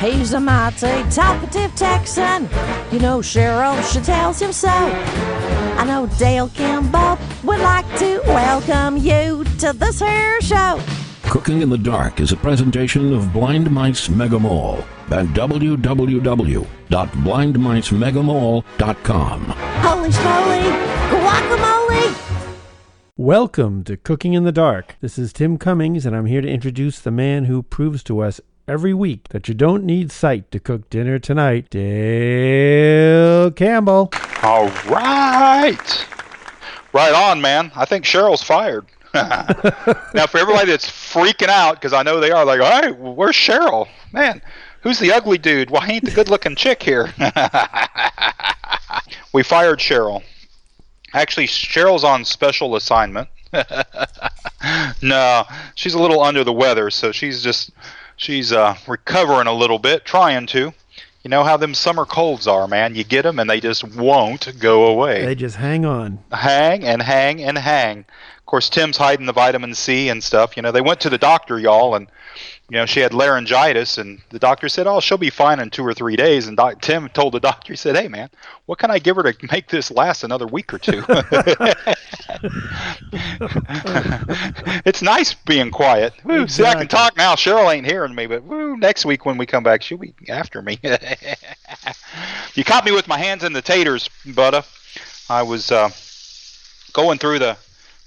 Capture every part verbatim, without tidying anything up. He's a mighty, talkative Texan. You know, Cheryl, she tells him so. I know Dale Campbell would like to welcome you to this here show. Cooking in the Dark is a presentation of Blind Mice Mega Mall at w w w dot blind mice mega mall dot com. Holy schmoly, guacamole! Welcome to Cooking in the Dark. This is Tim Cummings, and I'm here to introduce the man who proves to us every week that you don't need sight to cook dinner tonight, Dale Campbell. All right. Right on, man. I think Cheryl's fired. Now, for everybody that's freaking out, because I know they are, like, all right, well, where's Cheryl? Man, who's the ugly dude? Well, he ain't the good-looking chick here. We fired Cheryl. Actually, Cheryl's on special assignment. No, she's a little under the weather, so she's just... She's uh, recovering a little bit, trying to. You know how them summer colds are, man. You get them, and they just won't go away. They just hang on. Hang and hang and hang. Of course, Tim's hiding the vitamin C and stuff. You know, they went to the doctor, y'all, and, you know, she had laryngitis, and the doctor said, oh, she'll be fine in two or three days. And doc- Tim told the doctor, he said, hey, man, what can I give her to make this last another week or two? It's nice being quiet. Woo, exactly. See, I can talk now. Cheryl ain't hearing me, but woo, next week when we come back, she'll be after me. You caught me with my hands in the taters, Butta. I was uh, going through the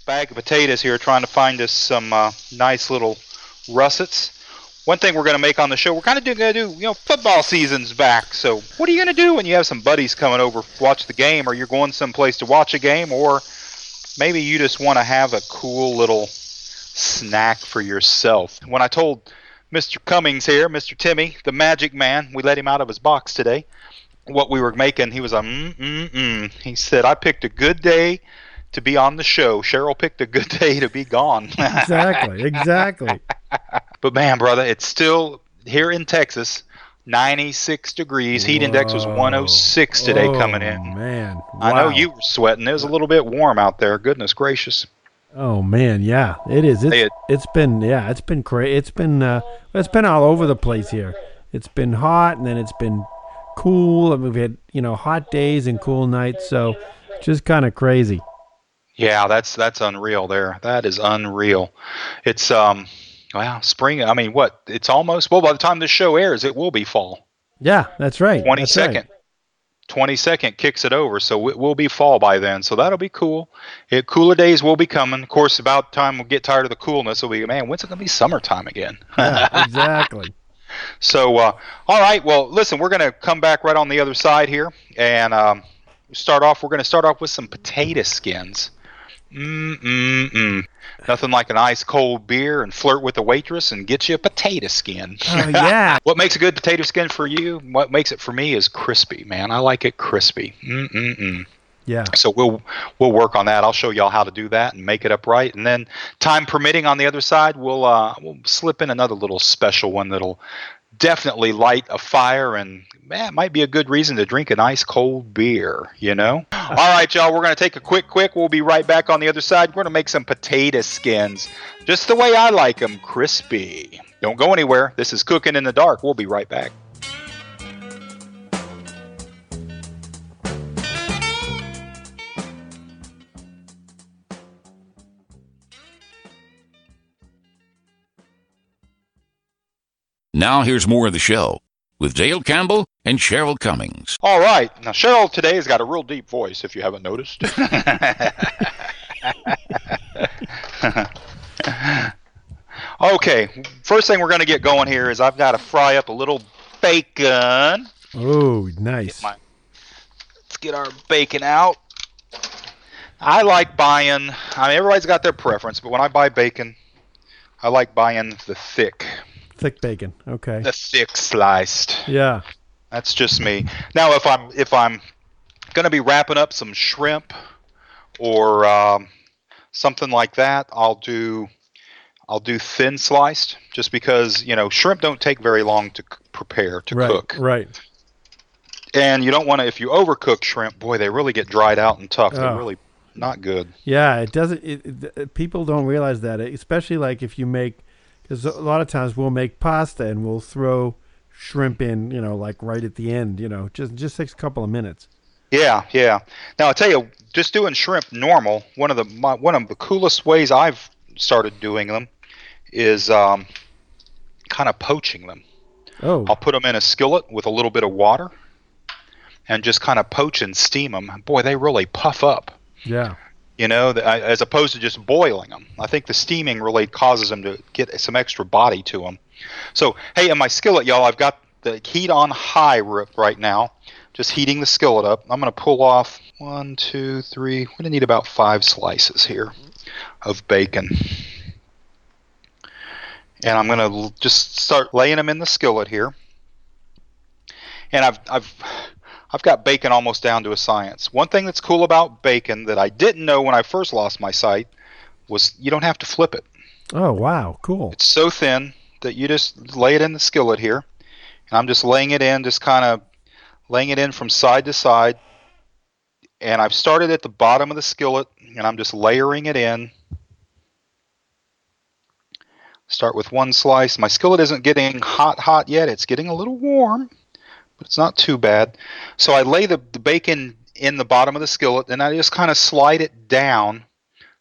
bag of potatoes here trying to find us some uh, nice little russets. One thing we're going to make on the show, we're kind of going to do, you know, football season's back. So what are you going to do when you have some buddies coming over to watch the game, or you're going someplace to watch a game, or maybe you just want to have a cool little snack for yourself? When I told Mister Cummings here, Mister Timmy, the magic man, we let him out of his box today, what we were making, he was like, mm-mm-mm. He said, I picked a good day to be on the show. Cheryl picked a good day to be gone. Exactly, exactly. But man, brother, it's still here in Texas, ninety-six degrees. Heat Whoa. Index was one oh six today, oh, coming in. Man, wow. I know you were sweating. It was a little bit warm out there. Goodness gracious. Oh man, yeah, it is. It's, it, it's been yeah, it's been crazy. It's been uh, it's been all over the place here. It's been hot, and then it's been cool. I mean, we've had, you know, hot days and cool nights, so just kind of crazy. Yeah, that's that's unreal there. That is unreal. It's um, well, spring. I mean, what? It's almost, well, by the time this show airs, it will be fall. Yeah, that's right. twenty-second. twenty-second kicks it over, so it will be fall by then. So that'll be cool. It, cooler days will be coming. Of course, about time we'll get tired of the coolness. We'll be, man, when's it going to be summertime again? Yeah, exactly. So, uh, all right. Well, listen, we're going to come back right on the other side here, and um, start off. We're going to start off with some potato skins. Mm-mm-mm. Nothing like an ice cold beer and flirt with the waitress and get you a potato skin. Oh, yeah. What makes a good potato skin for you, what makes it for me, is crispy, man. I like it crispy. Mm-mm-mm. Yeah. So we'll we'll work on that. I'll show y'all how to do that and make it up right. And then, time permitting, on the other side, we'll uh, we'll slip in another little special one that'll definitely light a fire, and man, it might be a good reason to drink an ice cold beer, you know? All right, y'all, we're going to take a quick, quick. We'll be right back on the other side. We're going to make some potato skins, just the way I like them, crispy. Don't go anywhere. This is Cooking in the Dark. We'll be right back. Now here's more of the show with Dale Campbell and Cheryl Cummings. All right. Now, Cheryl today has got a real deep voice, if you haven't noticed. Okay. First thing we're going to get going here is I've got to fry up a little bacon. Oh, nice. Get my, let's get our bacon out. I like buying, I mean, everybody's got their preference, but when I buy bacon, I like buying the thick. Thick bacon. Okay. The thick sliced. Yeah. That's just me. Now, if I'm if I'm gonna be wrapping up some shrimp or um, something like that, I'll do I'll do thin sliced, just because you know shrimp don't take very long to prepare to right, cook. Right. And you don't want to if you overcook shrimp, boy, they really get dried out and tough. Oh. They're really not good. Yeah, it doesn't. It, it, people don't realize that, especially like if you make, because a lot of times we'll make pasta and we'll throw shrimp in, you know, like right at the end, you know, just just takes a couple of minutes. Yeah, yeah. Now I tell you, just doing shrimp normal, one of the my, one of the coolest ways I've started doing them is um, kind of poaching them. Oh. I'll put them in a skillet with a little bit of water and just kind of poach and steam them. Boy, they really puff up. Yeah. You know, the, as opposed to just boiling them. I think the steaming really causes them to get some extra body to them. So, hey, in my skillet, y'all, I've got the heat on high right now. Just heating the skillet up. I'm going to pull off one, two, three. We're going to need about five slices here of bacon. And I'm going to just start laying them in the skillet here. And I've I've I've got bacon almost down to a science. One thing that's cool about bacon that I didn't know when I first lost my sight was you don't have to flip it. Oh, wow. Cool. It's so thin that you just lay it in the skillet here. And I'm just laying it in, just kind of laying it in from side to side. And I've started at the bottom of the skillet, and I'm just layering it in. Start with one slice. My skillet isn't getting hot, hot yet. It's getting a little warm, but it's not too bad. So I lay the, the bacon in the bottom of the skillet, and I just kind of slide it down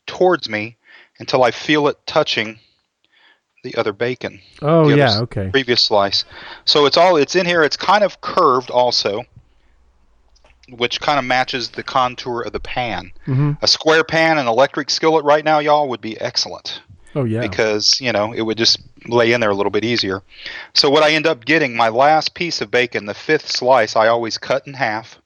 towards me until I feel it touching the other bacon. Oh, the yeah, other, okay. Previous slice. So it's all it's in here. It's kind of curved also, which kind of matches the contour of the pan. Mm-hmm. A square pan, an electric skillet right now, y'all, would be excellent. Oh, yeah. Because, you know, it would just lay in there a little bit easier. So what I end up getting, my last piece of bacon, the fifth slice, I always cut in half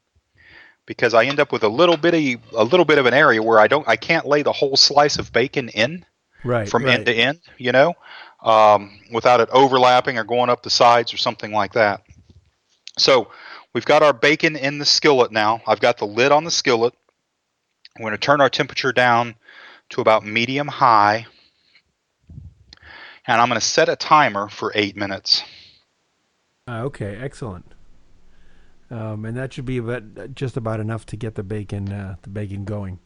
because I end up with a little bitty, a little bit of an area where I don't, I can't lay the whole slice of bacon in right, from right. end to end, you know, um, without it overlapping or going up the sides or something like that. So we've got our bacon in the skillet now. I've got the lid on the skillet. We're going to turn our temperature down to about medium high. And I'm going to set a timer for eight minutes. Uh, okay, excellent. Um, and that should be about, just about enough to get the bacon, uh, the bacon going.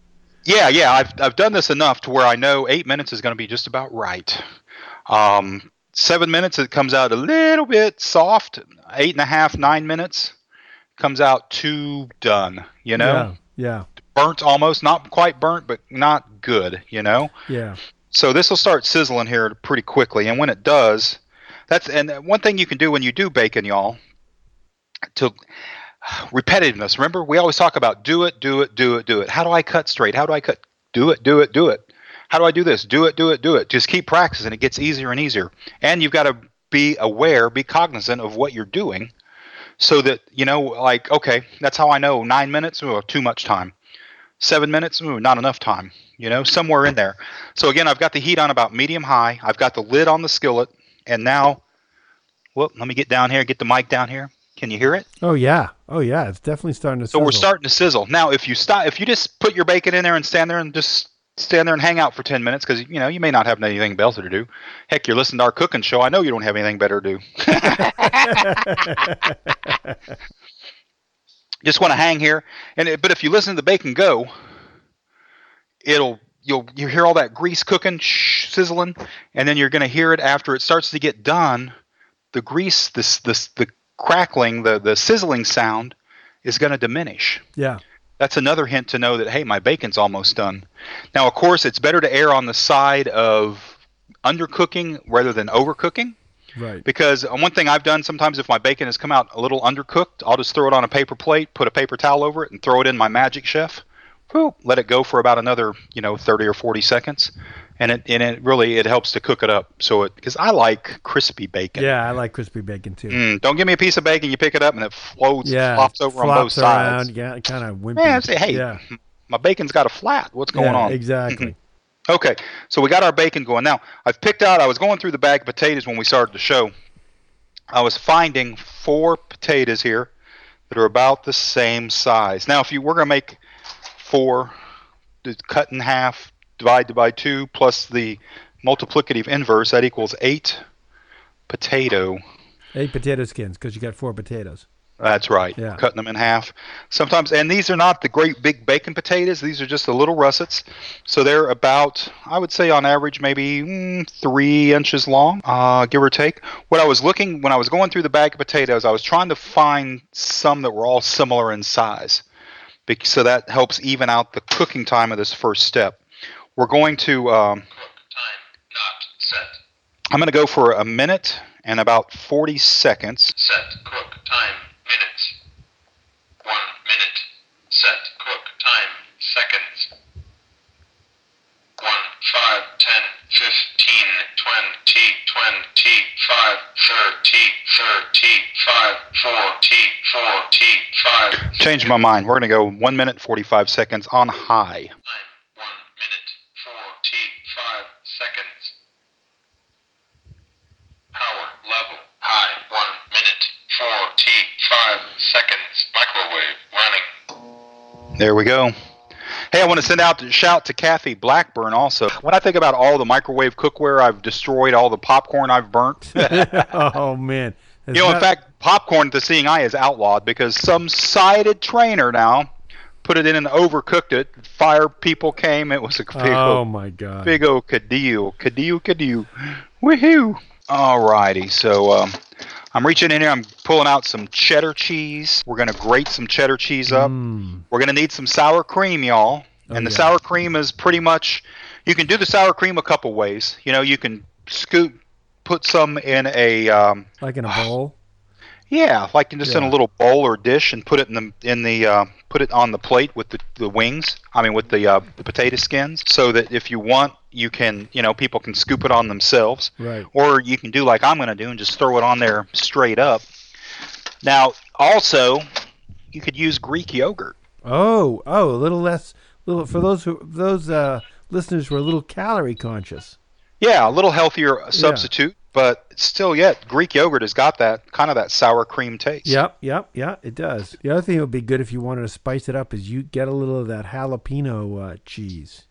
Yeah, yeah. I've I've done this enough to where I know eight minutes is going to be just about right. Um, seven minutes, it comes out a little bit soft. Eight and a half, nine minutes, comes out too done. You know, yeah, yeah. Burnt almost, not quite burnt, but not good. You know, yeah. So this will start sizzling here pretty quickly, and when it does, that's and one thing you can do when you do bacon, y'all, to repetitiveness. Remember, we always talk about do it, do it, do it, do it. How do I cut straight? How do I cut? Do it, do it, do it. How do I do this? Do it, do it, do it. Just keep practicing. It gets easier and easier, and you've got to be aware, be cognizant of what you're doing, so that you know, like, okay, that's how I know nine minutes, oh, too much time. Seven minutes, ooh, not enough time, you know, somewhere in there. So, again, I've got the heat on about medium-high. I've got the lid on the skillet. And now, whoop, let me get down here, get the mic down here. Can you hear it? Oh, yeah. Oh, yeah. It's definitely starting to sizzle. So, we're starting to sizzle. Now, if you stop, if you just put your bacon in there and stand there and just stand there and hang out for ten minutes because, you know, you may not have anything better to do. Heck, you're listening to our cooking show. I know you don't have anything better to do. Just want to hang here, and it, but if you listen to the bacon go, it'll you'll you hear all that grease cooking, shh, sizzling, and then you're going to hear it after it starts to get done. The grease, this this the crackling, the the sizzling sound is going to diminish. Yeah, that's another hint to know that hey, my bacon's almost done. Now, of course, it's better to err on the side of undercooking rather than overcooking. Right. Because one thing I've done sometimes if my bacon has come out a little undercooked, I'll just throw it on a paper plate, put a paper towel over it, and throw it in my Magic Chef. Whew, let it go for about another, you know, thirty or forty seconds, and it and it really it helps to cook it up. So it because I like crispy bacon. Yeah, I like crispy bacon too. Mm, don't give me a piece of bacon. You pick it up and it floats, yeah, flops over flops on both around, sides. Yeah, kind of wimpy. Man, I say, hey, yeah. my bacon's got a flat. What's going yeah, on? Exactly. Okay, so we got our bacon going. Now, I've picked out, I was going through the bag of potatoes when we started the show. I was finding four potatoes here that are about the same size. Now, if you were going to make four, cut in half, divide by two, plus the multiplicative inverse, that equals eight potato. Eight potato skins, because you got four potatoes. That's right. Yeah. Cutting them in half. Sometimes, and these are not the great big bacon potatoes. These are just the little russets. So they're about, I would say on average, maybe mm, three inches long, uh, give or take. What I was looking, when I was going through the bag of potatoes, I was trying to find some that were all similar in size. So that helps even out the cooking time of this first step. We're going to, um, time not set. I'm going to go for a minute and about forty seconds. Set cook time. Minutes. One minute. Set. Cook. Time. Seconds. One, five, ten, fifteen, twenty, twenty, five, thirty, thirty, five, forty, forty, five. Change my mind. We're going to go one minute, forty-five seconds on high. Time. One minute, forty-five seconds. Power level high. One minute. forty-five seconds, microwave running. There we go. Hey, I want to send out a shout to Kathy Blackburn also. When I think about all the microwave cookware I've destroyed, all the popcorn I've burnt. Oh, man. It's you know, not... in fact, popcorn at the Seeing Eye is outlawed because some sighted trainer now put it in and overcooked it. Fire people came. It was a big oh, old, my God. Big old cadeal. Cadeal, cadeal. Woohoo. All righty. So, um, I'm reaching in here. I'm pulling out some cheddar cheese. We're going to grate some cheddar cheese up. Mm. We're going to need some sour cream, y'all. Oh, and the yeah. sour cream is pretty much – you can do the sour cream a couple ways. You know, you can scoop, put some in a um, – like in a bowl? Yeah, like in just yeah. in a little bowl or dish and put it in the in the uh, put it on the plate with the, the wings. I mean, with the uh, the potato skins, so that if you want, you can you know people can scoop it on themselves. Right. Or you can do like I'm going to do and just throw it on there straight up. Now, also, you could use Greek yogurt. Oh, oh, a little less, little for those who those uh, listeners who are a little calorie conscious. Yeah, a little healthier substitute. Yeah. But still yet, Greek yogurt has got that kind of that sour cream taste. Yep, yep, yeah, it does. The other thing that would be good if you wanted to spice it up is you get a little of that jalapeno uh, cheese.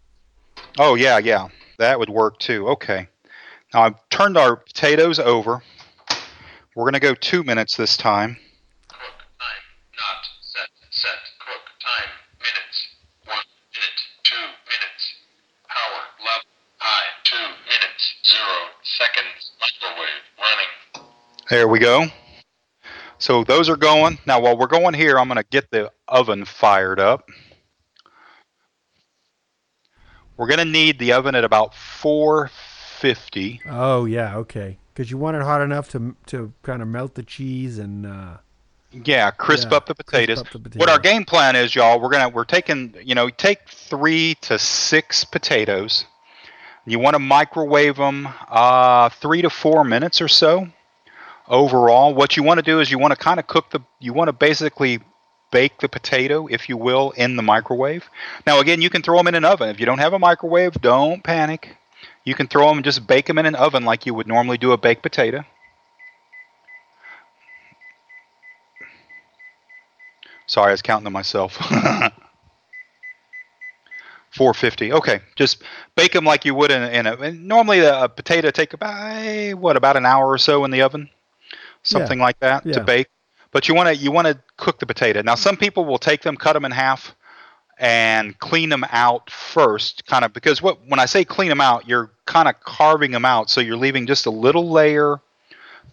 Oh, yeah, yeah. That would work too. Okay. Now, I've turned our potatoes over. We're going to go two minutes this time. Cook time, not set, set. Cook time, minutes, one minute, two minutes. Power, level, high, two minutes, zero seconds. Running. There we go. So those are going. Now, while we're going here, I'm going to get the oven fired up. We're going to need the oven at about four fifty. Oh, yeah, okay. Because you want it hot enough to to kind of melt the cheese and... Uh, yeah, crisp yeah, up the potatoes. Crisp up the potatoes. What our game plan is, y'all, we're gonna we're taking, you know, take three to six potatoes. You want to microwave them uh, three to four minutes or so overall. What you want to do is you want to kind of cook the – you want to basically bake the potato, if you will, in the microwave. Now, again, you can throw them in an oven. If you don't have a microwave, don't panic. You can throw them and just bake them in an oven like you would normally do a baked potato. Sorry, I was counting to myself. four fifty. Okay, just bake them like you would in a, in a and normally a, a potato take about what about an hour or so in the oven, something yeah. like that yeah. to bake. But you want to you want to cook the potato. Now some people will take them, cut them in half, and clean them out first, kind of because what when I say clean them out, you're kind of carving them out, so you're leaving just a little layer,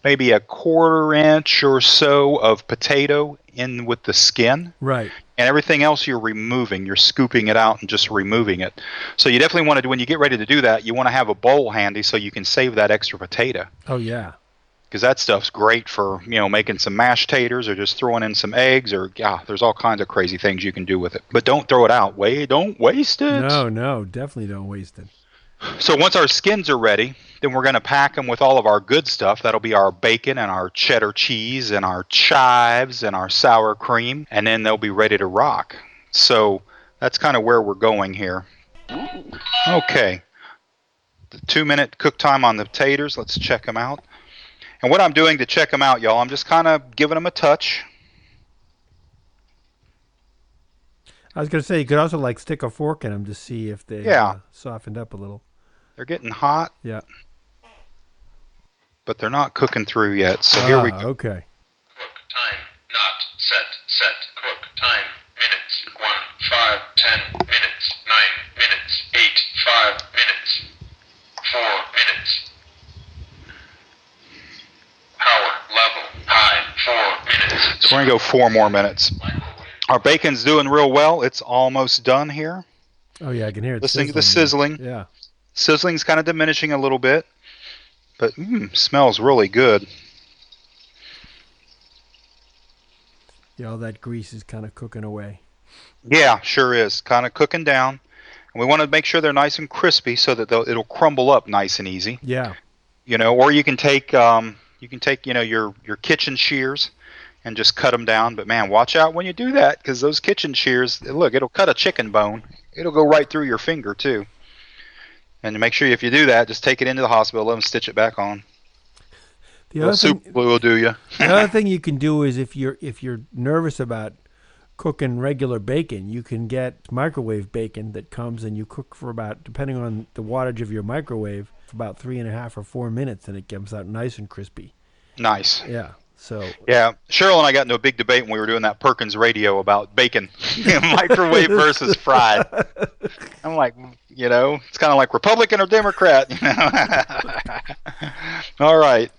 maybe a quarter inch or so of potato in with the skin. Right. And everything else you're removing. You're scooping it out and just removing it. So you definitely want to, when you get ready to do that, you want to have a bowl handy so you can save that extra potato. Oh, yeah. Because that stuff's great for, you know, making some mashed taters or just throwing in some eggs or, yeah, there's all kinds of crazy things you can do with it. But don't throw it out. Wait, don't waste it. No, no, definitely don't waste it. So once our skins are ready, then we're going to pack them with all of our good stuff. That'll be our bacon and our cheddar cheese and our chives and our sour cream, and then they'll be ready to rock. So that's kind of where we're going here. Okay. the two-minute cook time on the taters. Let's check them out. And what I'm doing to check them out, y'all, I'm just kind of giving them a touch. I was going to say, you could also like stick a fork in them to see if they yeah. uh, softened up a little. They're getting hot. Yeah. But they're not cooking through yet, so ah, here we go. Okay. Cook time, not set, set, cook time, minutes, one, five, ten minutes, nine minutes, eight, five minutes, four minutes. Power level high, four minutes. So we're going to go four more minutes. Our bacon's doing real well. It's almost done here. Oh, yeah, I can hear it. Listening to the sizzling. Yeah. Sizzling's kind of diminishing a little bit, but mm, smells really good. Yeah, all that grease is kind of cooking away. Yeah, sure is. Kind of cooking down. And we want to make sure they're nice and crispy so that it'll crumble up nice and easy. Yeah. You know, or you can take, um, you can take, you know, your, your kitchen shears and just cut them down. But, man, watch out when you do that, because those kitchen shears, look, it'll cut a chicken bone. It'll go right through your finger, too. And to make sure if you do that, just take it into the hospital, let them stitch it back on. The other thing, soup glue will do you. The other thing you can do is if you're if you're nervous about cooking regular bacon, you can get microwave bacon that comes and you cook for about, depending on the wattage of your microwave, for about three and a half or four minutes, and it comes out nice and crispy. Nice. Yeah. So yeah, Cheryl and I got into a big debate when we were doing that Perkins radio about bacon, microwave versus fried. I'm like, you know, it's kind of like Republican or Democrat. You know? All right,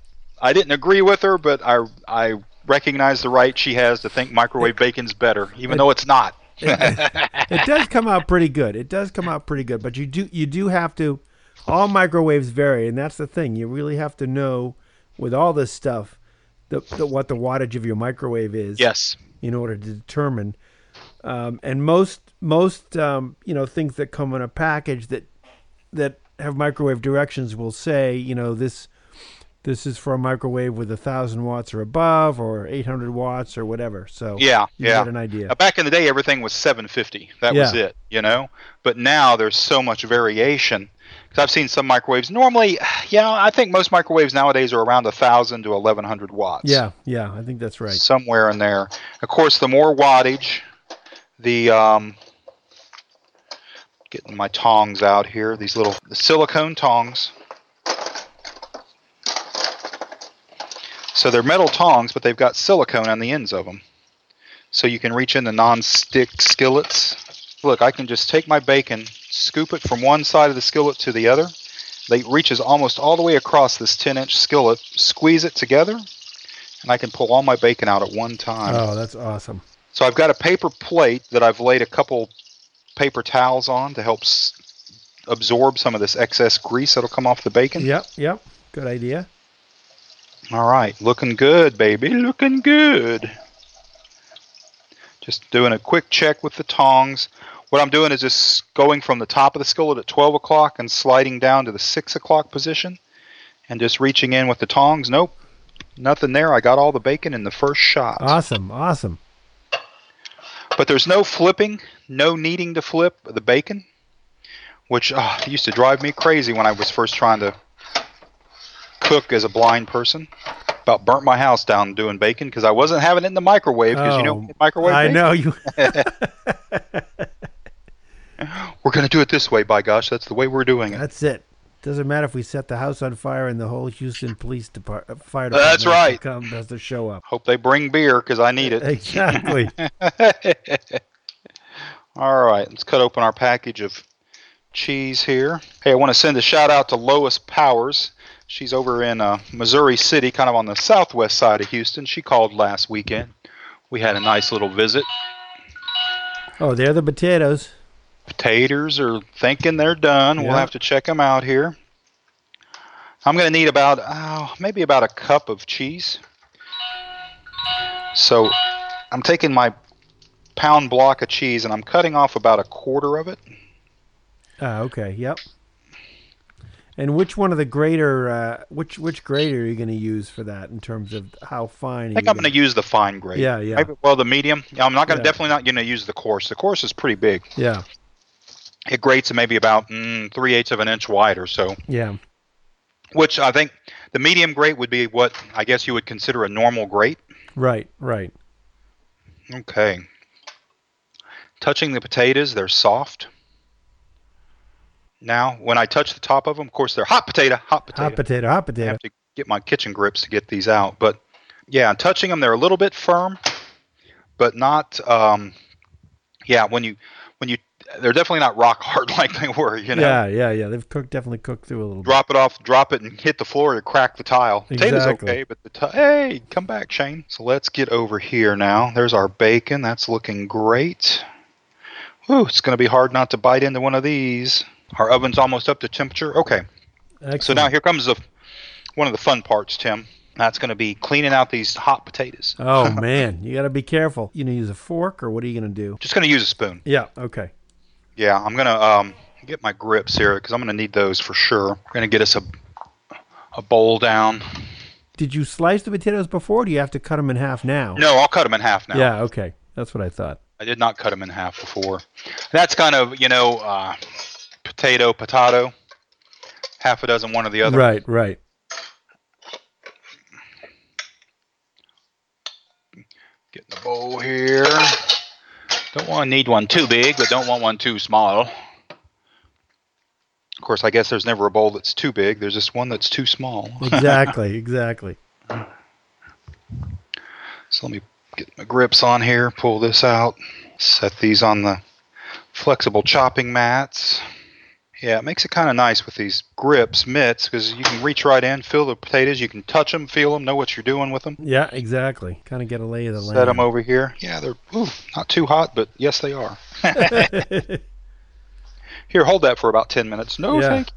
I didn't agree with her, but I I recognize the right she has to think microwave bacon's better, even it, though it's not. it, it does come out pretty good. It does come out pretty good, but you do you do have to. All microwaves vary, and that's the thing. You really have to know with all this stuff. The, the, what the wattage of your microwave is, yes, in order to determine. Um, and most most um, you know, things that come in a package that that have microwave directions will say, you know, this this is for a microwave with a thousand watts or above, or eight hundred watts or whatever. So yeah, you yeah. get an idea. Back in the day, everything was seven fifty. That yeah. was it, you know. But now there's so much variation. Because I've seen some microwaves. Normally, you know, I think most microwaves nowadays are around one thousand to eleven hundred watts. Yeah, yeah, I think that's right. Somewhere in there. Of course, the more wattage, the um, getting my tongs out here. These little the silicone tongs. So they're metal tongs, but they've got silicone on the ends of them. So you can reach in the non-stick skillets. Look, I can just take my bacon, scoop it from one side of the skillet to the other. It reaches almost all the way across this ten-inch skillet, squeeze it together, and I can pull all my bacon out at one time. Oh, that's awesome. So I've got a paper plate that I've laid a couple paper towels on to help s- absorb some of this excess grease that'll come off the bacon. Yep, yep. Good idea. All right. Looking good, baby. Looking good. Just doing a quick check with the tongs. What I'm doing is just going from the top of the skillet at twelve o'clock and sliding down to the six o'clock position and just reaching in with the tongs. Nope, nothing there. I got all the bacon in the first shot. Awesome, awesome. But there's no flipping, no needing to flip the bacon, which oh, used to drive me crazy when I was first trying to cook as a blind person. About burnt my house down doing bacon because I wasn't having it in the microwave because oh, you know microwave. I bacon. know you. We're gonna do it this way, by gosh, that's the way we're doing it. That's it. Doesn't matter if we set the house on fire and the whole Houston Police Department fire department. That's right. Come does the show up. Hope they bring beer because I need it. Exactly. All right, let's cut open our package of cheese here. Hey, I want to send a shout out to Lois Powers. She's over in uh, Missouri City, kind of on the southwest side of Houston. She called last weekend. We had a nice little visit. Oh, they're the potatoes. Potatoes are thinking they're done. Yeah. We'll have to check them out here. I'm going to need about, oh, maybe about a cup of cheese. So I'm taking my pound block of cheese, and I'm cutting off about a quarter of it. Uh, okay, yep. And which one of the grater, uh, which which grater are you going to use for that in terms of how fine? I think I'm going to use the fine grater. Yeah, yeah. Maybe, well, the medium. I'm not going to yeah. definitely not going to use the coarse. The coarse is pretty big. Yeah. it grates to maybe about mm, three-eighths of an inch wide or so. Yeah. Which I think the medium grate would be what I guess you would consider a normal grate. Right, right. Okay. Touching the potatoes, they're soft. Now, when I touch the top of them, of course, they're hot potato, hot potato. Hot potato, hot potato. I have to get my kitchen grips to get these out. But, yeah, touching them, they're a little bit firm, but not um, – yeah, when you when you – they're definitely not rock hard like they were, you know. Yeah, yeah, yeah. They've cooked, definitely cooked through a little drop bit. Drop it off, drop it, and hit the floor to crack the tile. Exactly. Potatoes okay, but the t- – hey, come back, Shane. So let's get over here now. There's our bacon. That's looking great. Ooh, it's going to be hard not to bite into one of these. Our oven's almost up to temperature. Okay. Excellent. So now here comes the one of the fun parts, Tim. That's going to be cleaning out these hot potatoes. Oh, man. You got to be careful. You going to use a fork, or what are you going to do? Just going to use a spoon. Yeah, okay. Yeah, I'm going to um, get my grips here because I'm going to need those for sure. I'm going to get us a, a bowl down. Did you slice the potatoes before, or do you have to cut them in half now? No, I'll cut them in half now. Yeah, okay. That's what I thought. I did not cut them in half before. That's kind of, you know... Uh, Potato, potato, half a dozen, one or the other. Right, right. Get in the bowl here. Don't want to need one too big, but don't want one too small. Of course, I guess there's never a bowl that's too big. There's just one that's too small. Exactly, exactly. So let me get my grips on here, pull this out, set these on the flexible chopping mats. Yeah, it makes it kind of nice with these grips, mitts, because you can reach right in, feel the potatoes. You can touch them, feel them, know what you're doing with them. Yeah, exactly. Kind of get a lay of the land. Set them over here. Yeah, they're ooh, not too hot, but yes, they are. Here, hold that for about ten minutes. No, yeah. Thank you.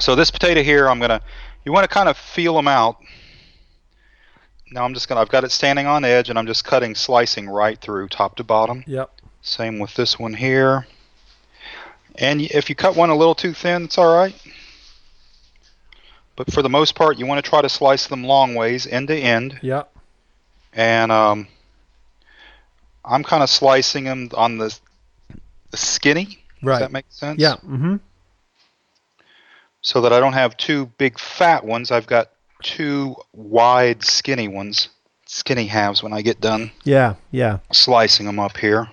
So this potato here, I'm going to, you want to kind of feel them out. Now I'm just going to, I've got it standing on edge, and I'm just cutting, slicing right through top to bottom. Yep. Same with this one here. And if you cut one a little too thin, it's all right. But for the most part, you want to try to slice them long ways, end to end. Yeah. And um, I'm kind of slicing them on the, the skinny. Right. Does that make sense? Yeah. Mm-hmm. So that I don't have two big fat ones. I've got two wide skinny ones, skinny halves when I get done. Yeah, yeah. Slicing them up here.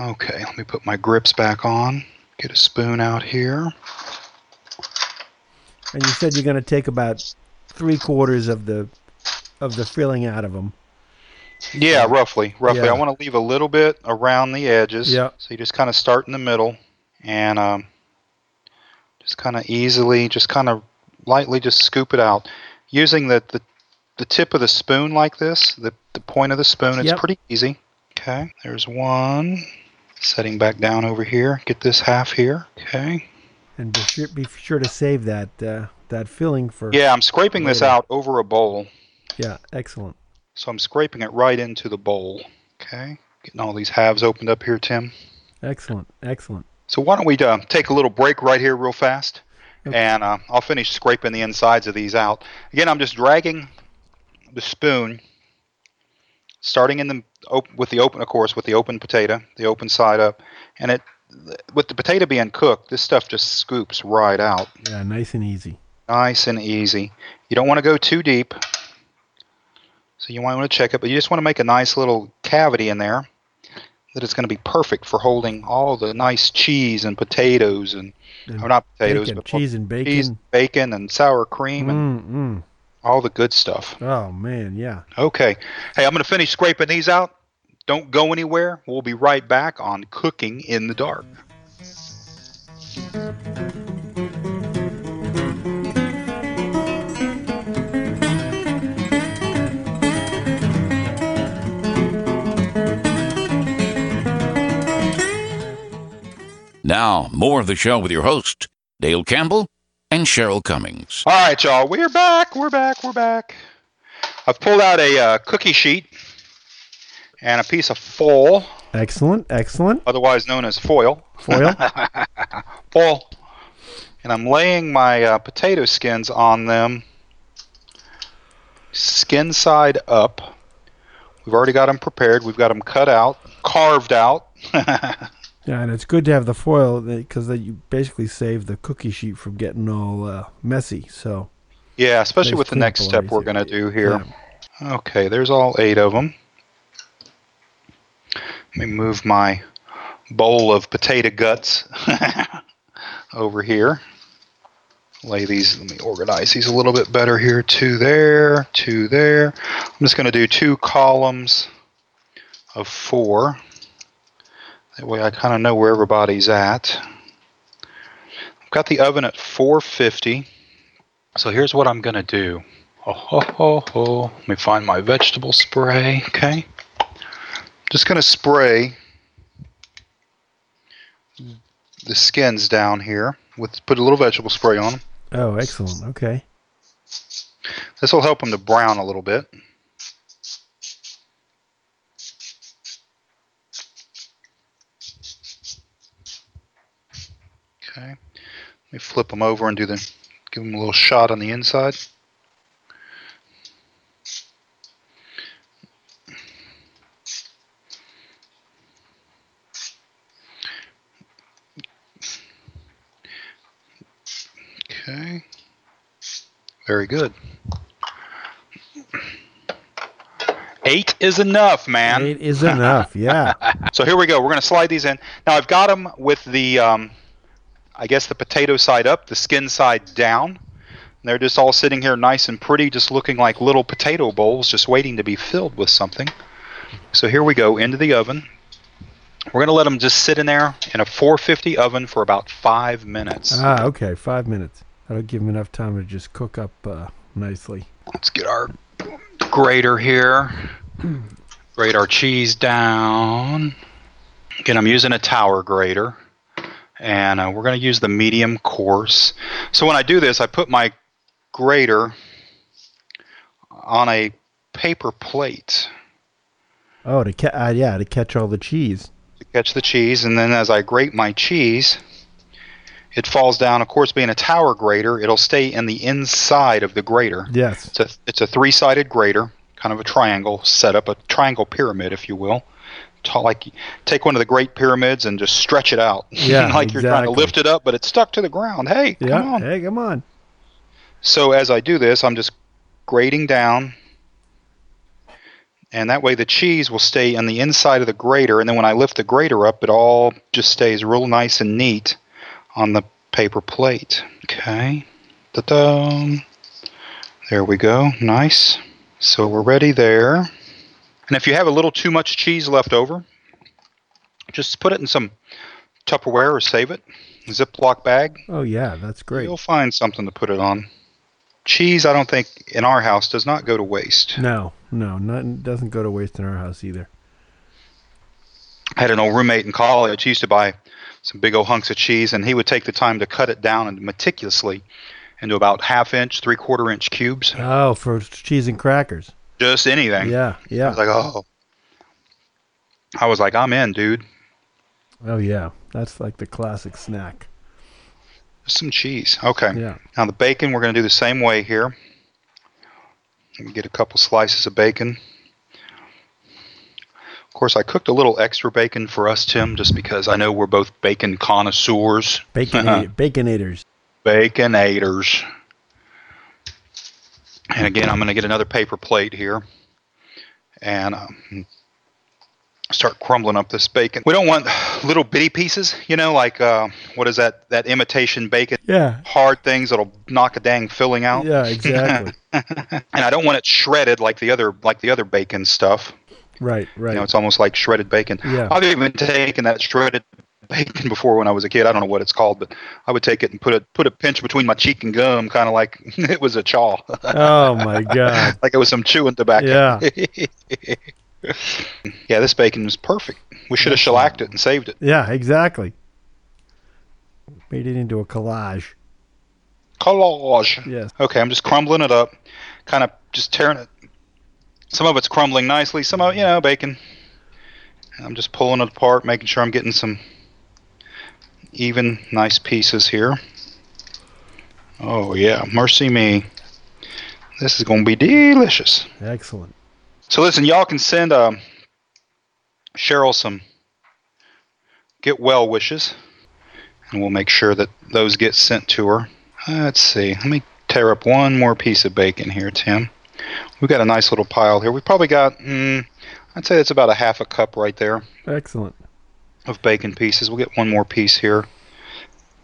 Okay, let me put my grips back on. Get a spoon out here. And you said you're going to take about three quarters of the of the filling out of them. Yeah, roughly. Roughly. Yeah. I want to leave a little bit around the edges. Yeah. So you just kind of start in the middle and um, just kind of easily, just kind of lightly just scoop it out. Using the, the, the tip of the spoon like this, the, the point of the spoon, it's yep. pretty easy. Okay, there's one. Setting back down over here. Get this half here. Okay. And be sure, be sure to save that uh, that filling for... Yeah, I'm scraping later. This out over a bowl. Yeah, excellent. So I'm scraping it right into the bowl. Okay. Getting all these halves opened up here, Tim. Excellent, excellent. So why don't we uh, take a little break right here real fast. Okay. And uh, I'll finish scraping the insides of these out. Again, I'm just dragging the spoon, starting in the op- with the open, of course, with the open potato, the open side up, and it with the potato being cooked, this stuff just scoops right out. Yeah, nice and easy. Nice and easy. You don't want to go too deep, so you might want to check it, but you just want to make a nice little cavity in there that it's going to be perfect for holding all the nice cheese and potatoes and, and or not potatoes, bacon, but cheese and bacon, cheese, bacon and sour cream and mm, mm. all the good stuff. Oh man, yeah. Okay, hey, I'm going to finish scraping these out. Don't go anywhere. We'll be right back on Cooking in the Dark. Now, more of the show with your host, Dale Campbell and Cheryl Cummings. All right, y'all. We're back. We're back. We're back. I've pulled out a uh, cookie sheet and a piece of foil. Excellent. Excellent. Otherwise known as foil. Foil. Foil. And I'm laying my uh, potato skins on them, skin side up. We've already got them prepared. We've got them cut out. carved out. Yeah, and it's good to have the foil because then you basically save the cookie sheet from getting all uh, messy. So yeah, especially with the next step we're going to do here. Yeah. Okay, there's all eight of them. Let me move my bowl of potato guts over here. Lay these, let me organize these a little bit better here. Two there, two there. I'm just going to do two columns of four. That way I kind of know where everybody's at. I've got the oven at four fifty. So here's what I'm going to do. Oh, ho, ho, ho. Let me find my vegetable spray. Okay. Just going to spray the skins down here. With Put a little vegetable spray on them. Oh, excellent. Okay. This will help them to brown a little bit. Okay. Let me flip them over and do the give them a little shot on the inside. Okay. Very good. Eight is enough, man. Eight is enough, yeah. So here we go. We're going to slide these in. Now I've got them with the, um, I guess, the potato side up, the skin side down. And they're just all sitting here nice and pretty, just looking like little potato bowls, just waiting to be filled with something. So here we go, into the oven. We're going to let them just sit in there in a four fifty oven for about five minutes. Ah, okay, five minutes. That'll give them enough time to just cook up uh, nicely. Let's get our grater here. Grate our cheese down. Again, I'm using a tower grater. And uh, we're going to use the medium coarse. So when I do this, I put my grater on a paper plate. Oh, to ca- uh, yeah, to catch all the cheese. To catch the cheese. And then as I grate my cheese, it falls down. Of course, being a tower grater, it'll stay in the inside of the grater. Yes. It's a, it's a three-sided grater, kind of a triangle setup, a triangle pyramid, if you will. Like, take one of the great pyramids and just stretch it out. Yeah, like exactly. You're trying to lift it up, but it's stuck to the ground. Hey, yeah, come on. Hey, come on. So as I do this, I'm just grating down. And that way the cheese will stay on the inside of the grater. And then when I lift the grater up, it all just stays real nice and neat on the paper plate. Okay. Ta-da. There we go. Nice. So we're ready there. And if you have a little too much cheese left over, just put it in some Tupperware or save it. A Ziploc bag. Oh, yeah, that's great. You'll find something to put it on. Cheese, I don't think, in our house does not go to waste. No, no, not, doesn't go to waste in our house either. I had an old roommate in college. He used to buy some big old hunks of cheese, and he would take the time to cut it down and meticulously into about half-inch, three-quarter-inch cubes. Oh, for cheese and crackers. Just anything. Yeah, yeah. I was like, oh. I was like, I'm in, dude. Oh, yeah. That's like the classic snack. Some cheese. Okay. Yeah. Now the bacon, we're going to do the same way here. Let me get a couple slices of bacon. Of course, I cooked a little extra bacon for us, Tim, just because I know we're both bacon connoisseurs. Baconat- baconators. Baconators. And again, I'm going to get another paper plate here and um, start crumbling up this bacon. We don't want little bitty pieces, you know, like, uh, what is that, that imitation bacon? Yeah. Hard things that'll knock a dang filling out. Yeah, exactly. And I don't want it shredded like the other like the other bacon stuff. Right, right. You know, it's almost like shredded bacon. Yeah. I've even taken that shredded bacon before when I was a kid. I don't know what it's called, but I would take it and put a put a pinch between my cheek and gum, kind of like it was a chaw. Oh my god! Like it was some chewing tobacco. Yeah. Yeah, this bacon was perfect. We should have shellacked it and saved it. Yeah, exactly. Made it into a collage. Collage. Yes. Okay, I'm just crumbling it up, kind of just tearing it. Some of it's crumbling nicely. Some of it, you know, bacon. I'm just pulling it apart, making sure I'm getting some even, nice pieces here. Oh, yeah. Mercy me. This is going to be delicious. Excellent. So, listen, y'all can send um, Cheryl some get well wishes, and we'll make sure that those get sent to her. Let's see. Let me tear up one more piece of bacon here, Tim. We've got a nice little pile here. We've probably got, mm, I'd say it's about a half a cup right there. Excellent. Of bacon pieces. We'll get one more piece here.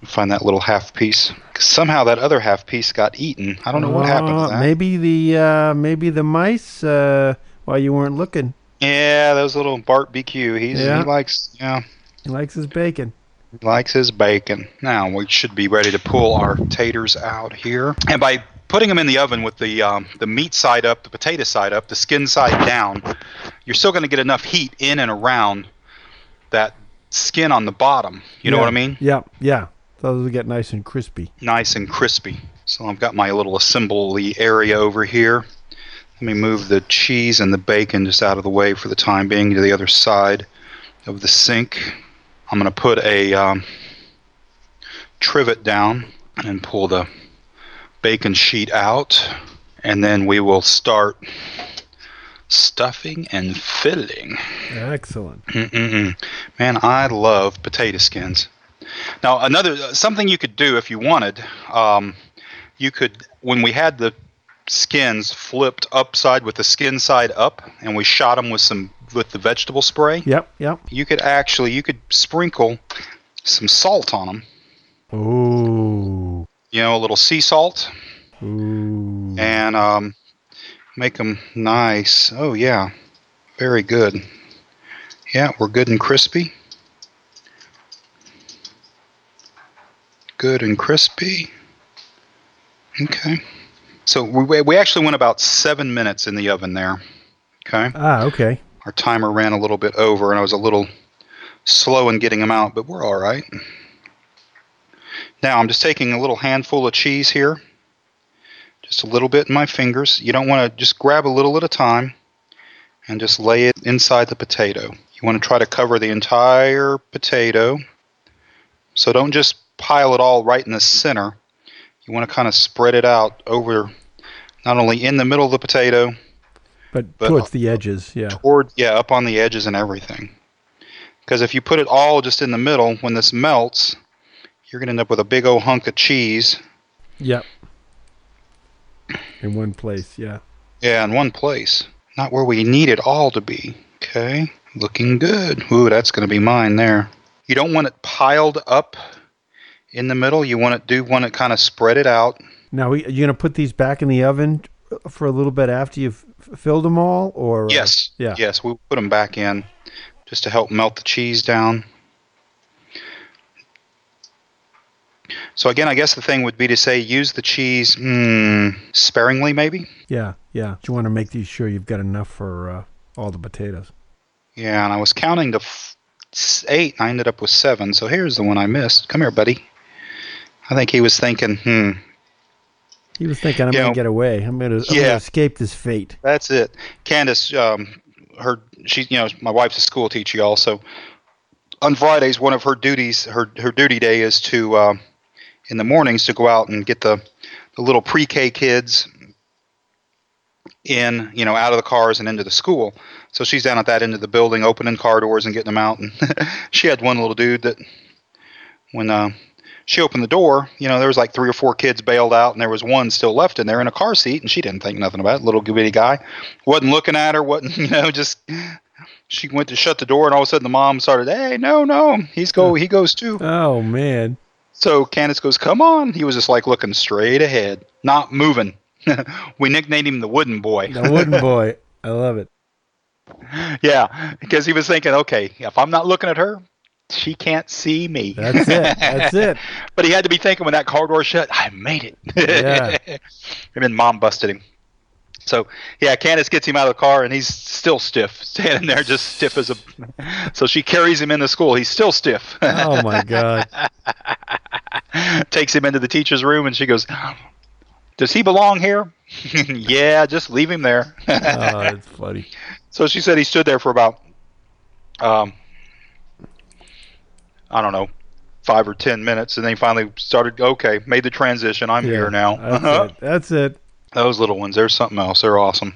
Find that little half piece. Somehow that other half piece got eaten. I don't know uh, what happened to that. Maybe the, uh, maybe the mice, uh, while you weren't looking. Yeah, those little Bart B Q. He's, yeah. He likes, yeah. He likes his bacon. He likes his bacon. Now we should be ready to pull our taters out here. And by putting them in the oven with the um, the meat side up, the potato side up, the skin side down, you're still going to get enough heat in and around that skin on the bottom. You know yeah. what I mean? Yeah, yeah. Those will get nice and crispy. Nice and crispy. So I've got my little assembly area over here. Let me move the cheese and the bacon just out of the way for the time being to the other side of the sink. I'm going to put a um, trivet down and pull the bacon sheet out. And then we will start stuffing and filling. Excellent. Mm-mm-mm. Man, I love potato skins. Now, another something you could do if you wanted, um, you could, when we had the skins flipped upside with the skin side up, and we shot them with some with the vegetable spray. Yep, yep. You could actually you could sprinkle some salt on them. Ooh. You know, a little sea salt. Ooh. And um, make them nice. Oh yeah, very good. Yeah, we're good and crispy. Good and crispy. Okay. So we we actually went about seven minutes in the oven there. Okay. Ah, okay. Our timer ran a little bit over, and I was a little slow in getting them out, but we're all right. Now I'm just taking a little handful of cheese here. Just a little bit in my fingers. You don't want to just grab a little at a time and just lay it inside the potato. You want to try to cover the entire potato. So don't just pile it all right in the center. You want to kind of spread it out over, not only in the middle of the potato, but, but towards the edges. Yeah, toward yeah, up on the edges and everything. Because if you put it all just in the middle, when this melts, you're going to end up with a big old hunk of cheese. Yep. In one place, yeah. Yeah, in one place. Not where we need it all to be. Okay, looking good. Ooh, that's going to be mine there. You don't want it piled up in the middle. You want to do want to kind of spread it out. Now, are you going to put these back in the oven for a little bit after you've filled them all? Or Yes. Uh, yeah. Yes, we'll put them back in just to help melt the cheese down. So, again, I guess the thing would be to say use the cheese mm, sparingly, maybe? Yeah, yeah. You want to make these sure you've got enough for uh, all the potatoes. Yeah, and I was counting to f- eight, and I ended up with seven. So here's the one I missed. Come here, buddy. I think he was thinking, hmm. He was thinking, I'm going to get away. I'm going to yeah. escape this fate. That's it. Candace, um, her, she, you know, my wife's a school teacher also. On Fridays, one of her duties, her her duty day is to, uh, in the mornings, to go out and get the, the little pre-K kids in, you know, out of the cars and into the school. So she's down at that end of the building, opening car doors and getting them out. And she had one little dude that when, uh, she opened the door, you know, there was like three or four kids bailed out, and there was one still left in there in a car seat, and she didn't think nothing about it. Little bitty guy wasn't looking at her, wasn't, you know, just she went to shut the door, and all of a sudden the mom started, "Hey, no, no, he's go, he goes too." Oh man! So Candace goes, "Come on!" He was just like looking straight ahead, not moving. We nicknamed him the Wooden Boy. The Wooden Boy, I love it. Yeah, because he was thinking, okay, if I'm not looking at her, she can't see me. That's it. That's it. But he had to be thinking when that car door shut, I made it. Yeah. And then mom busted him. So, yeah, Candace gets him out of the car, and he's still stiff, standing there just stiff as a – so she carries him into school. He's still stiff. Oh, my God. Takes him into the teacher's room, and she goes, "Does he belong here?" "Yeah, just leave him there." Oh, that's funny. So she said he stood there for about um, – I don't know, five or ten minutes, and then he finally started, okay, made the transition. I'm yeah, here now. That's, uh-huh. it. that's it. Those little ones, they're something else. They're awesome.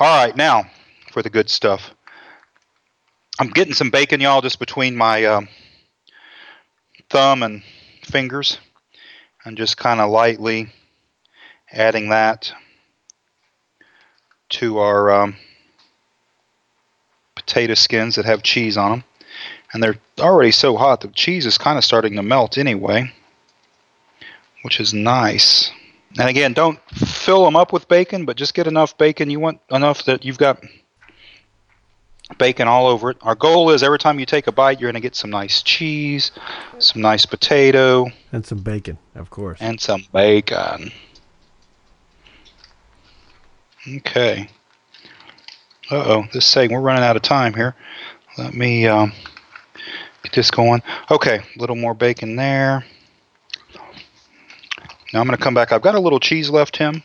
All right, now for the good stuff. I'm getting some bacon, y'all, just between my um, thumb and fingers, and just kind of lightly adding that to our um, potato skins that have cheese on them. And they're already so hot, the cheese is kind of starting to melt anyway, which is nice. And again, don't fill them up with bacon, but just get enough bacon. You want enough that you've got bacon all over it. Our goal is every time you take a bite, you're going to get some nice cheese, some nice potato. And some bacon, of course. And some bacon. Okay. Uh-oh, this saying we're running out of time here. Let me um, get this going. Okay, a little more bacon there. Now I'm going to come back. I've got a little cheese left, Tim.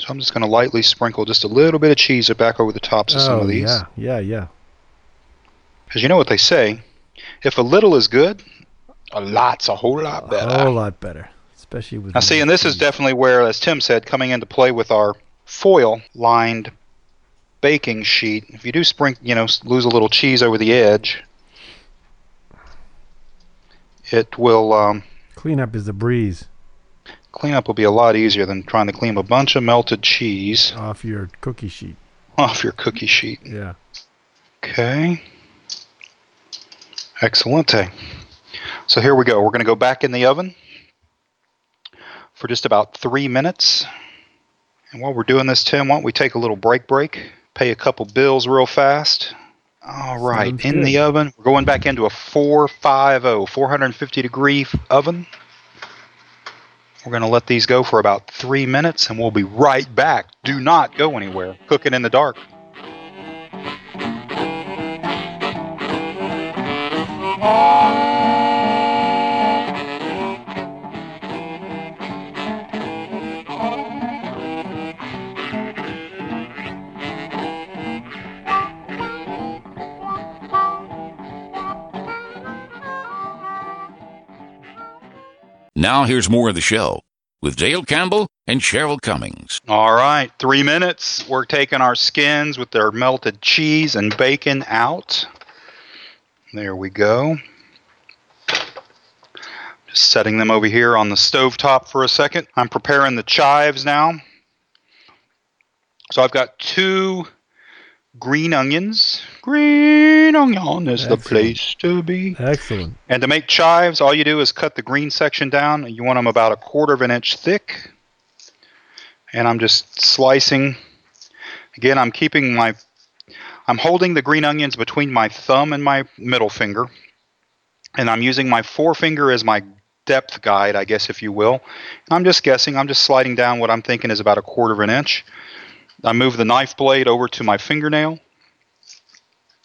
So I'm just going to lightly sprinkle just a little bit of cheese back over the tops of oh, some of these. yeah, yeah, yeah. Because you know what they say. If a little is good, a lot's a whole lot better. A whole lot better. Especially with now, see, and this cheese is definitely where, as Tim said, coming into play with our foil-lined baking sheet. If you do sprinkle, you know, lose a little cheese over the edge, it will... Um, cleanup is the breeze. Cleanup will be a lot easier than trying to clean a bunch of melted cheese off your cookie sheet. Off your cookie sheet. Yeah. Okay. Excellente. So here we go. We're going to go back in the oven for just about three minutes. And while we're doing this, Tim, why don't we take a little break break, pay a couple bills real fast. All right, sounds in good. The oven. We're going back into a four fifty, four fifty degree oven. We're going to let these go for about three minutes, and we'll be right back. Do not go anywhere. Cooking in the Dark. Now here's more of the show with Dale Campbell and Cheryl Cummings. All right, three minutes. We're taking our skins with their melted cheese and bacon out. There we go. Just setting them over here on the stovetop for a second. I'm preparing the chives now. So I've got two green onions. Green onion is Excellent. The place to be. Excellent. And to make chives, all you do is cut the green section down. You want them about a quarter of an inch thick. And I'm just slicing. Again, I'm keeping my, I'm holding the green onions between my thumb and my middle finger. And I'm using my forefinger as my depth guide, I guess, if you will. And I'm just guessing. I'm just sliding down what I'm thinking is about a quarter of an inch. I move the knife blade over to my fingernail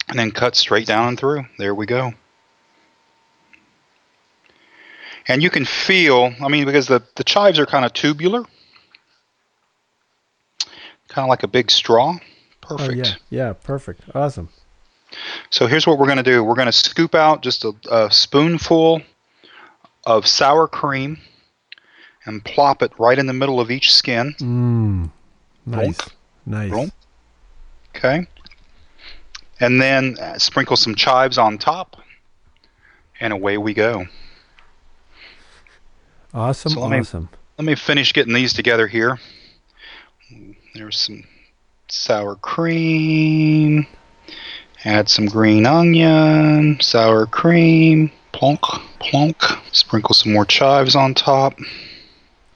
and then cut straight down and through. There we go. And you can feel, I mean, because the, the chives are kind of tubular, kind of like a big straw. Perfect. Oh, yeah. yeah, perfect. Awesome. So here's what we're going to do. We're going to scoop out just a, a spoonful of sour cream and plop it right in the middle of each skin. Mmm. Nice. Bonk. Nice. Bonk. Okay. And then uh, sprinkle some chives on top, and away we go. Awesome, so let awesome. Me, let me finish getting these together here. There's some sour cream. Add some green onion, sour cream, plonk, plonk. Sprinkle some more chives on top.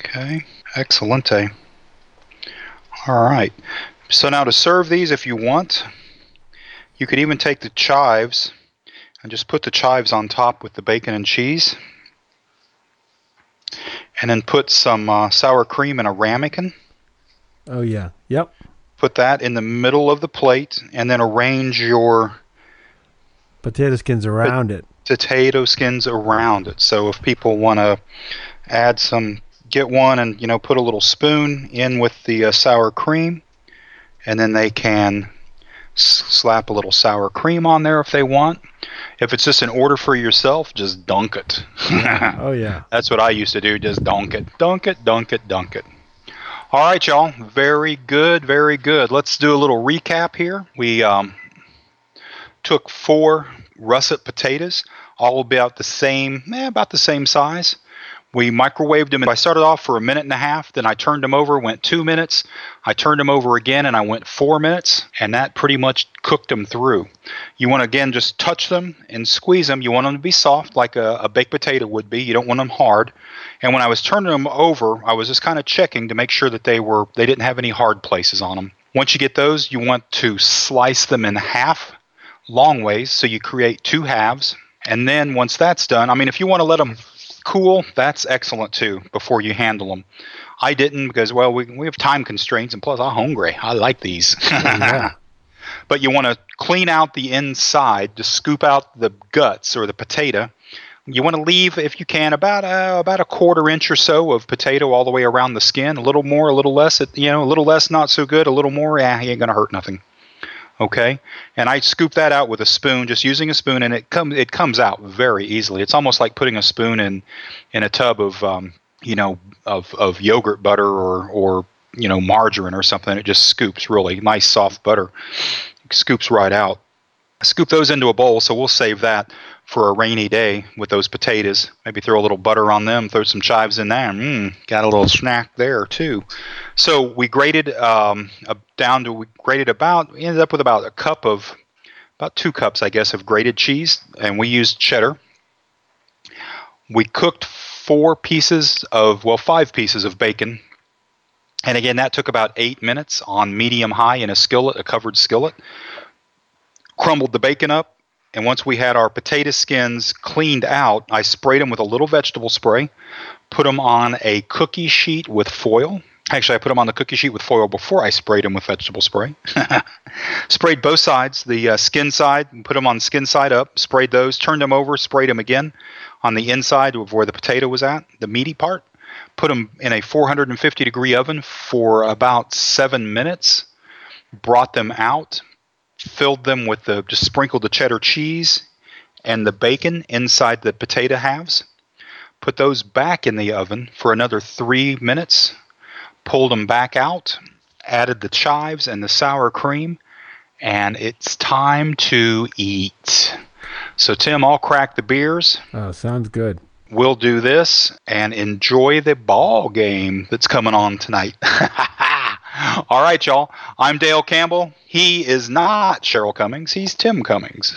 Okay. Excellente. All right. So now to serve these, if you want, you could even take the chives and just put the chives on top with the bacon and cheese. And then put some uh, sour cream in a ramekin. Oh, yeah. Yep. Put that in the middle of the plate and then arrange your potato skins around pot- it. Potato skins around it. So if people want to add some... Get one and, you know, put a little spoon in with the uh, sour cream, and then they can s- slap a little sour cream on there if they want. If it's just an order for yourself, just dunk it. Oh, yeah. That's what I used to do, just dunk it. Dunk it, dunk it, dunk it. All right, y'all. Very good, very good. Let's do a little recap here. We um, took four russet potatoes, all about the same, eh, about the same size. We microwaved them. I started off for a minute and a half. Then I turned them over, went two minutes. I turned them over again, and I went four minutes. And that pretty much cooked them through. You want to, again, just touch them and squeeze them. You want them to be soft like a, a baked potato would be. You don't want them hard. And when I was turning them over, I was just kind of checking to make sure that they were they didn't have any hard places on them. Once you get those, you want to slice them in half long ways so you create two halves. And then once that's done, I mean, if you want to let them cool, that's excellent too, before you handle them. I didn't because, well, we we have time constraints, and plus I'm hungry. I like these. Yeah. But you want to clean out the inside to scoop out the guts or the potato. You want to leave, if you can, about a, about a quarter inch or so of potato all the way around the skin. A little more, a little less, you know, a little less, not so good. A little more, yeah, he ain't going to hurt nothing. Okay, and I scoop that out with a spoon, just using a spoon, and it comes it comes out very easily. It's almost like putting a spoon in, in a tub of um, you know of, of yogurt butter or or you know margarine or something. It just scoops really nice soft butter, it scoops right out. I scoop those into a bowl, so we'll save that for a rainy day with those potatoes. Maybe throw a little butter on them, throw some chives in there. Mmm, got a little snack there too. So we grated um, a. Down to we grated about we ended up with about a cup of about two cups I guess of grated cheese, and we used cheddar. We cooked four pieces of well five pieces of bacon, and again that took about eight minutes on medium high in a skillet, a covered skillet. Crumbled the bacon up, and once we had our potato skins cleaned out, I sprayed them with a little vegetable spray, put them on a cookie sheet with foil. Actually, I put them on the cookie sheet with foil before I sprayed them with vegetable spray. Sprayed both sides, the uh, skin side, and put them on skin side up, sprayed those, turned them over, sprayed them again on the inside of where the potato was at, the meaty part. Put them in a four hundred fifty degree oven for about seven minutes, brought them out, filled them with the, just sprinkled the cheddar cheese and the bacon inside the potato halves, put those back in the oven for another three minutes. Pulled them back out, added the chives and the sour cream, and it's time to eat. So, Tim, I'll crack the beers. Oh, sounds good. We'll do this and enjoy the ball game that's coming on tonight. All right, y'all. I'm Dale Campbell. He is not Cheryl Cummings. He's Tim Cummings.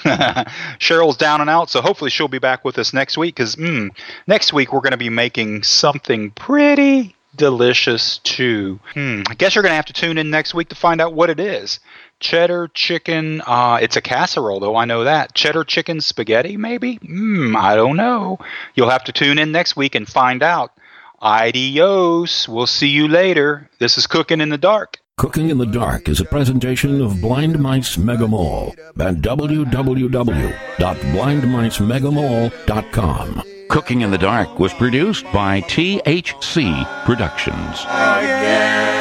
Cheryl's down and out, so hopefully she'll be back with us next week because mm, next week we're going to be making something pretty delicious too. Hmm. I guess you're going to have to tune in next week to find out what it is. Cheddar chicken. Uh, it's a casserole, though. I know that. Cheddar chicken spaghetti, maybe? Hmm. I don't know. You'll have to tune in next week and find out. Adios. We'll see you later. This is Cooking in the Dark. Cooking in the Dark is a presentation of Blind Mice Mega Mall at w w w dot blind mice mega mall dot com. Cooking in the Dark was produced by T H C Productions. Again.